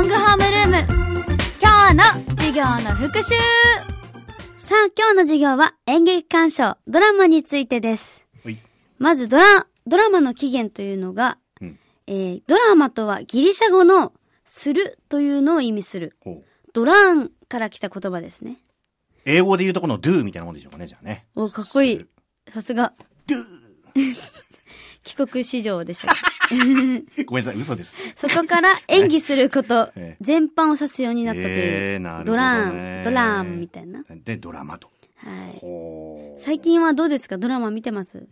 ロングホームルーム。今日の授業の復習。さあ、今日の授業は演劇鑑賞、ドラマについてです。まずドラマの起源というのが、ドラマとはギリシャ語のするというのを意味するドランから来た言葉ですね。英語で言うとこの do みたいなもんでしょうかね、じゃあね。お、かっこいい。さすが。do 帰国史上でした。ごめんなさい、嘘です。そこから演技すること全般を指すようになったという、ドランみたいな。で、ドラマと。はい。最近はどうですか？ドラマ見てます？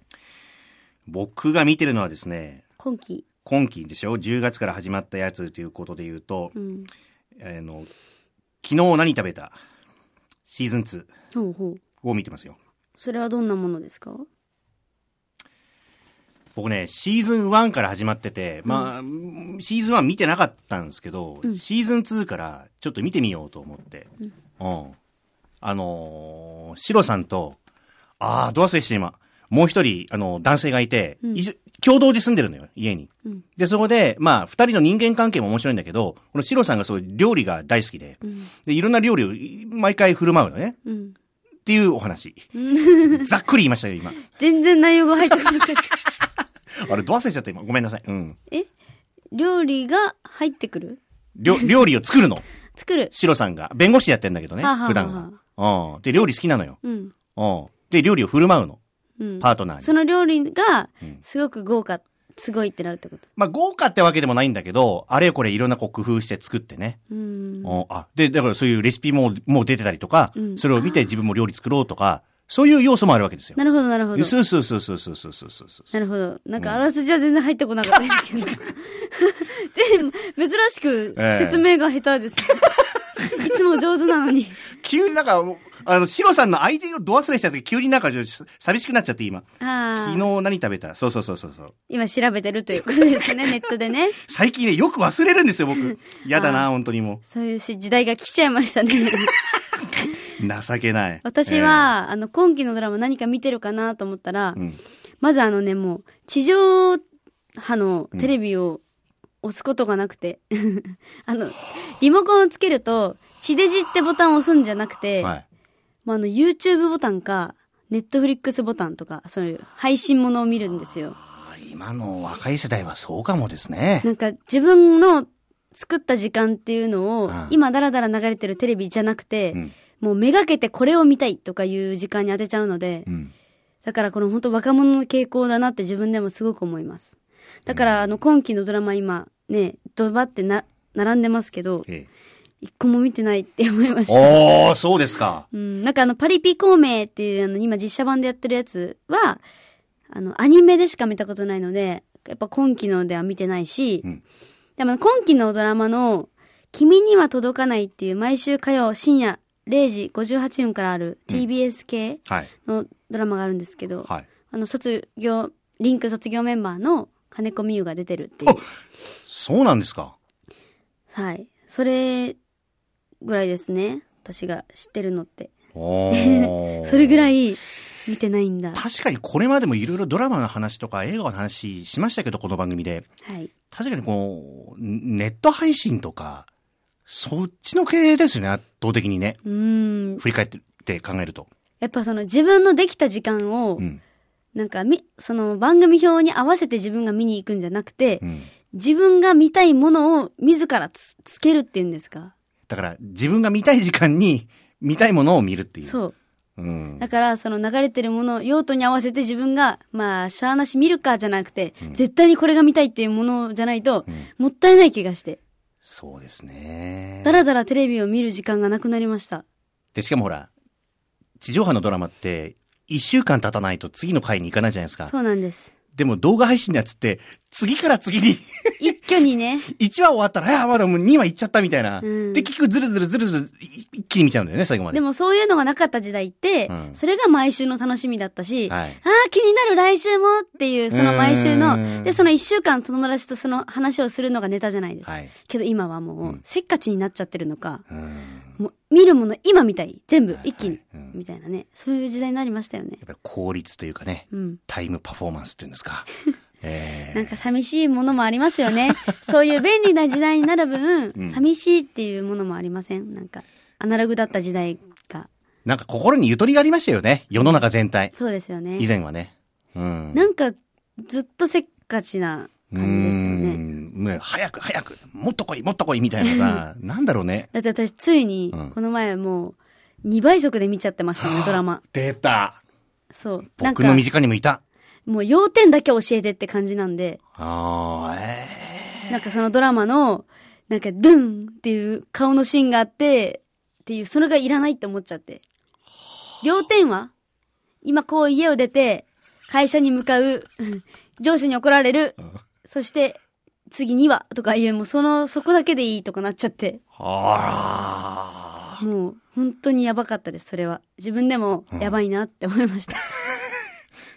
僕が見てるのはですね、今期でしょ。10月から始まったやつということで言うと、昨日何食べたシーズン2を見てますよ。それはどんなものですか？僕ね、シーズン1から始まってて、シーズン1見てなかったんですけど、シーズン2からちょっと見てみようと思って。シロさんと、ど忘れして今、もう一人、男性がいて、共同で住んでるのよ、家に。で、そこで、二人の人間関係も面白いんだけど、このシロさんがそういう料理が大好きで、で、いろんな料理を毎回振る舞うのね。っていうお話。ざっくり言いましたよ、今。全然内容が入ってこなかった。あれ、ど忘れしちゃった今。ごめんなさい。料理が入ってくる？料理を作るの。作る。シロさんが。弁護士やってんだけどね。普段は。で、料理好きなのよ。で、料理を振る舞うの。パートナーに。その料理が、すごく豪華、すごいってなるってこと？豪華ってわけでもないんだけど、あれこれいろんな工夫して作ってね。で、だからそういうレシピも出てたりとか、それを見て自分も料理作ろうとか、そういう要素もあるわけですよ。なるほど、なるほど。そう。なるほど。なんか、あらすじは全然入ってこなかったですけど。珍しく、説明が下手です。いつも上手なのに。急になんか、シロさんの相手をド忘れした時、急になんか、寂しくなっちゃって、今。昨日何食べた？そう。今調べてるということですね、ネットでね。最近ね、よく忘れるんですよ、僕。やだな、本当にもう。そういう時代が来ちゃいましたね。情けない。私は、今期のドラマ何か見てるかなと思ったら、まずもう、地上波のテレビを押すことがなくて、リモコンをつけると、地デジってボタンを押すんじゃなくて、YouTube ボタンか、Netflix ボタンとか、そういう配信ものを見るんですよ。今の若い世代はそうかもですね。なんか、自分の作った時間っていうのを、今だらだら流れてるテレビじゃなくて、もうめがけてこれを見たいとかいう時間に当てちゃうので、だからこの本当若者の傾向だなって自分でもすごく思います。だから今期のドラマ今ね、ドバって並んでますけど、一個も見てないって思いました。そうですか。なんかパリピ孔明っていう今実写版でやってるやつは、アニメでしか見たことないので、やっぱ今期のでは見てないし、でも今期のドラマの君には届かないっていう毎週火曜深夜、0時58分からある TBS 系のドラマがあるんですけど、リンク卒業メンバーの金子美優が出てるっていう。そうなんですか。はい。それぐらいですね。私が知ってるのって。それぐらい見てないんだ。確かにこれまでもいろいろドラマの話とか映画の話しましたけど、この番組で。確かにこう、ネット配信とか、そっちの系ですよね、圧倒的にね。振り返って考えると。やっぱ自分のできた時間を、なんか番組表に合わせて自分が見に行くんじゃなくて、自分が見たいものを自らつけるっていうんですか。だから、自分が見たい時間に見たいものを見るっていう。そう。だから、流れてるもの、用途に合わせて自分が、しゃあなし見るかじゃなくて、絶対にこれが見たいっていうものじゃないと、もったいない気がして。そうですね。だらだらテレビを見る時間がなくなりました。で、しかもほら、地上波のドラマって、一週間経たないと次の回に行かないじゃないですか。そうなんです。でも動画配信のやつって、次から次に。一挙にね。1話終わったら、まだもう2話行っちゃったみたいな。で、結局ずるずる一気に見ちゃうんだよね、最後まで。でもそういうのがなかった時代って、それが毎週の楽しみだったし、気になる来週もっていう、その毎週の、で、その一週間友達とその話をするのがネタじゃないです。けど今はもう、せっかちになっちゃってるのか、もう見るもの今みたい。全部、一気に。みたいなね。そういう時代になりましたよね。やっぱり効率というかね、タイムパフォーマンスっていうんですか。なんか寂しいものもありますよねそういう便利な時代になる分、うん、寂しいっていうものもありません？なんかアナログだった時代がなんか心にゆとりがありましたよね、世の中全体。そうですよね、以前はね、うん、なんかずっとせっかちな感じですよね。もう早くもっと来いもっと来いみたいなさなんだろうね。だって私ついにこの前もう2倍速で見ちゃってましたね、ドラマ。出た。そう、僕の身近にもいた。もう要点だけ教えてって感じなんで、なんかそのドラマのなんかドゥンっていう顔のシーンがあってっていう、それがいらないって思っちゃって、要点は今こう家を出て会社に向かう上司に怒られる、そして次にはとかいう、もうそこだけでいいとかなっちゃって、あら、もう本当にやばかったです。それは自分でもやばいなって思いました、うん、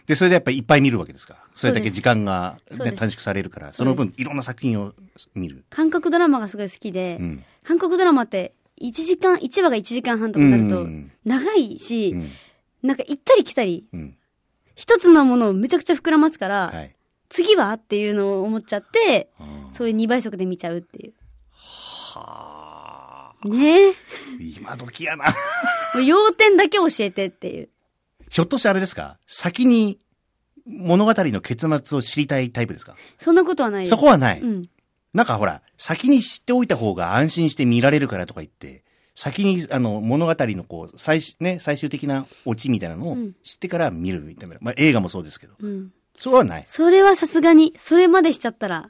でそれでやっぱりいっぱい見るわけですか？それだけ時間が、ね、短縮されるから、その分いろんな作品を見る。韓国ドラマがすごい好きで、うん、韓国ドラマって1話が1時間半とかになると長いし、うん、なんか行ったり来たり、うん、一つのものをめちゃくちゃ膨らますから、はい、次はっていうのを思っちゃって、うん、そういう2倍速で見ちゃうっていう。はあ。ねえ。今時やな。要点だけ教えてっていう。ひょっとしてあれですか？先に物語の結末を知りたいタイプですか？そんなことはないです。そこはない。うん。なんかほら、先に知っておいた方が安心して見られるからとか言って、先に物語のこう最終的なオチみたいなのを知ってから見るみたいな。うん、まあ映画もそうですけど。うん。そうはない。それはさすがに、それまでしちゃったら、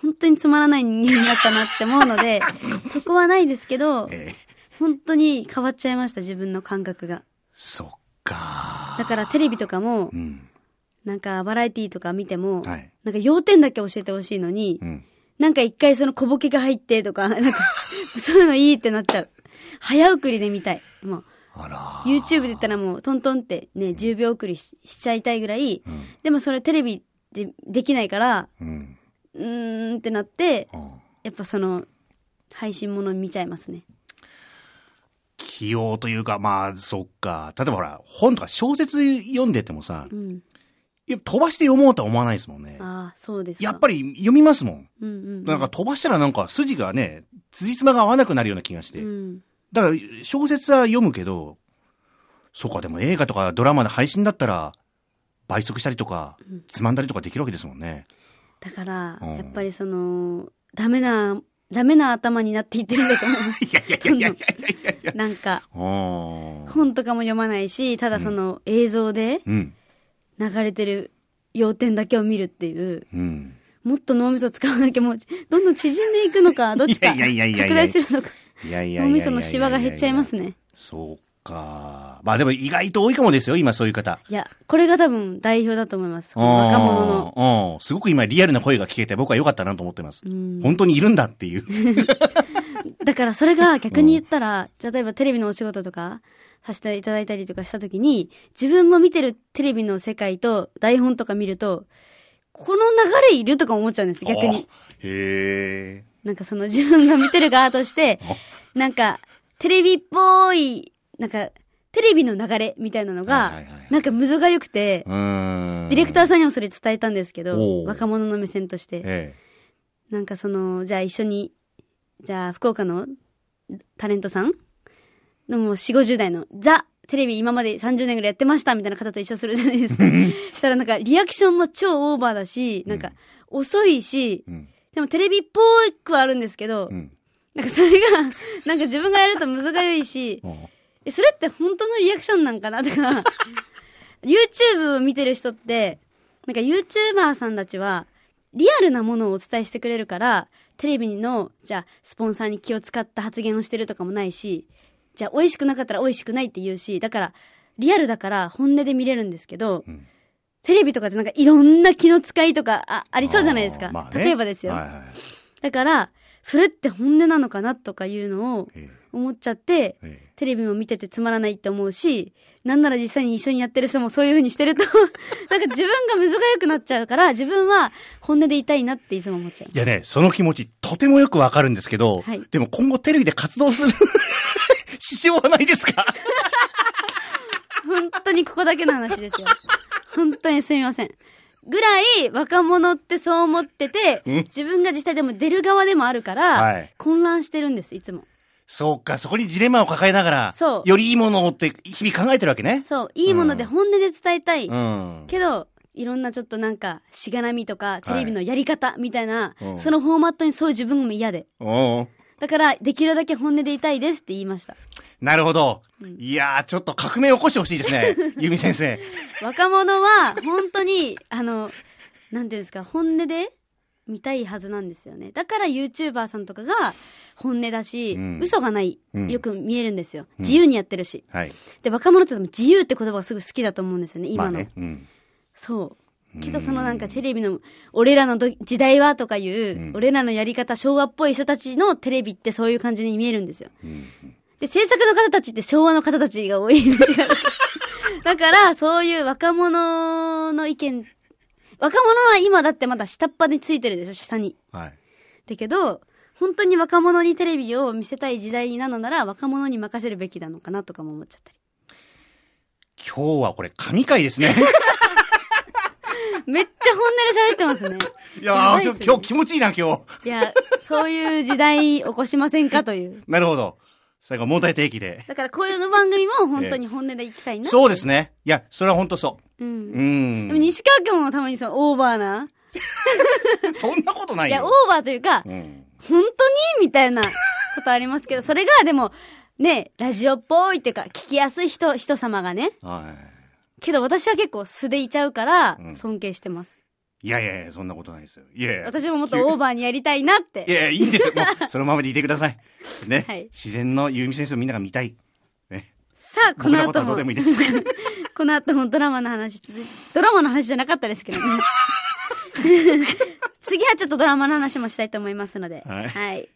本当につまらない人間になったなって思うので、そこはないですけど、本当に変わっちゃいました、自分の感覚が。そっか。だからテレビとかも、うん、なんかバラエティとか見ても、はい、なんか要点だけ教えてほしいのに、うん、なんか一回その小ボケが入ってとか、なんかそういうのいいってなっちゃう。早送りで見たい。もうYouTube で言ったらもうトントンってね、10秒送り しちゃいたいぐらい、うん、でもそれテレビでできないから、うん、ってなって、うん、やっぱその配信もの見ちゃいますね。器用というか、まあそっか。例えばほら本とか小説読んでてもさ、うん、飛ばして読もうとは思わないですもんね。あ、そうですか。やっぱり読みますもん、うんうんうん、なんか飛ばしたらなんか筋がね、辻褄が合わなくなるような気がして、うん、だから小説は読むけど、そうか、でも映画とかドラマの配信だったら倍速したりとか、うん、つまんだりとかできるわけですもんね。だから、うん、やっぱりそのダメな頭になっていってるんだと思います。いやなんか本とかも読まないし、ただその映像で流れてる要点だけを見るっていう。うんうん、もっと脳みそ使わなきゃ、もうどんどん縮んでいくのか、どっちか拡大するのか、脳みそのシワが減っちゃいますね。そうか。まあでも意外と多いかもですよ、今そういう方。いや、これが多分代表だと思います、若者の。すごく今リアルな声が聞けて僕は良かったなと思ってます。本当にいるんだっていうだからそれが逆に言ったら、うん、例えばテレビのお仕事とかさせていただいたりとかした時に、自分も見てるテレビの世界と台本とか見ると、この流れいるとか思っちゃうんです、逆に。へー。なんかその自分が見てる側として、なんかテレビっぽい、なんかテレビの流れみたいなのが、なんかむずがよくて、ディレクターさんにもそれ伝えたんですけど、若者の目線として。なんかその、じゃあ一緒に、じゃあ福岡のタレントさんのもう4、50代のザテレビ今まで30年ぐらいやってましたみたいな方と一緒するじゃないですかしたらなんかリアクションも超オーバーだし、なんか遅いし、うん、でもテレビっぽくはあるんですけど、うん、なんかそれがなんか自分がやるとむずがゆいしそれって本当のリアクションなんかなとかYouTube を見てる人って、なんか YouTuber さんたちはリアルなものをお伝えしてくれるから、テレビのじゃあスポンサーに気を使った発言をしてるとかもないし、じゃあ美味しくなかったら美味しくないって言うし、だからリアルだから本音で見れるんですけど、うん、テレビとかってなんかいろんな気の使いとか ありそうじゃないですか、まあね、例えばですよ、はいはい、だからそれって本音なのかなとかいうのを思っちゃって、テレビも見ててつまらないって思うし、なんなら実際に一緒にやってる人もそういう風にしてるとなんか自分がむずがよくなっちゃうから、自分は本音でいたいなっていつも思っちゃう。いやね、その気持ちとてもよくわかるんですけど、はい、でも今後テレビで活動する支障はないですか本当にここだけの話ですよ。本当にすみません。ぐらい若者ってそう思ってて、自分が実際でも出る側でもあるから混乱してるんです、いつも。そうか、そこにジレンマを抱えながら、そう、よりいいものをって日々考えてるわけね。そう、いいもので本音で伝えたい、うん、けどいろんなちょっとなんかしがらみとかテレビのやり方みたいな、はい、そのフォーマットにそういう自分も嫌で、だからできるだけ本音でいたいですって言いました。なるほど、うん、いやーちょっと革命を起こしてほしいですね由美先生若者は本当になんていうんですか、本音で見たいはずなんですよね。だから YouTuber さんとかが本音だし、うん、嘘がない、うん、よく見えるんですよ、うん、自由にやってるし、はい、で若者って自由って言葉がすごい好きだと思うんですよね今の、まあね、うん、そうけどそのなんかテレビの俺らの時代はとかいう、うん、俺らのやり方昭和っぽい人たちのテレビってそういう感じに見えるんですよ、うん、で制作の方たちって昭和の方たちが多いんですよだからそういう若者の意見、若者は今だってまだ下っ端についてるでしょ、下に、はい、だけど本当に若者にテレビを見せたい時代になのなら若者に任せるべきなのかなとかも思っちゃったり。今日はこれ神回ですねめっちゃ本音で喋ってますねいやー、今日気持ちいいな今日いや、そういう時代起こしませんかというなるほど、最後問題提起で、だからこういうの番組も本当に本音でいきたいな、そうですね、いやそれは本当そう、うん、うん、でも西川君もたまにそのオーバーなそんなことないよ、いやオーバーというか、うん、本当にみたいなことありますけど、それがでもねラジオっぽいっていうか聞きやすい人様がね、はい、けど私は結構素でいちゃうから尊敬してます、うん、いやいやいや、そんなことないですよ。いやいや。私ももっとオーバーにやりたいなって。いやいや、いいんですよ。もう、そのままでいてください。ね。はい、自然のゆうみ先生をみんなが見たい。ね。さあ、この後も。どうでもいいです。この後もドラマの話続いて、ドラマの話じゃなかったですけどね。次はちょっとドラマの話もしたいと思いますので。はい。はい、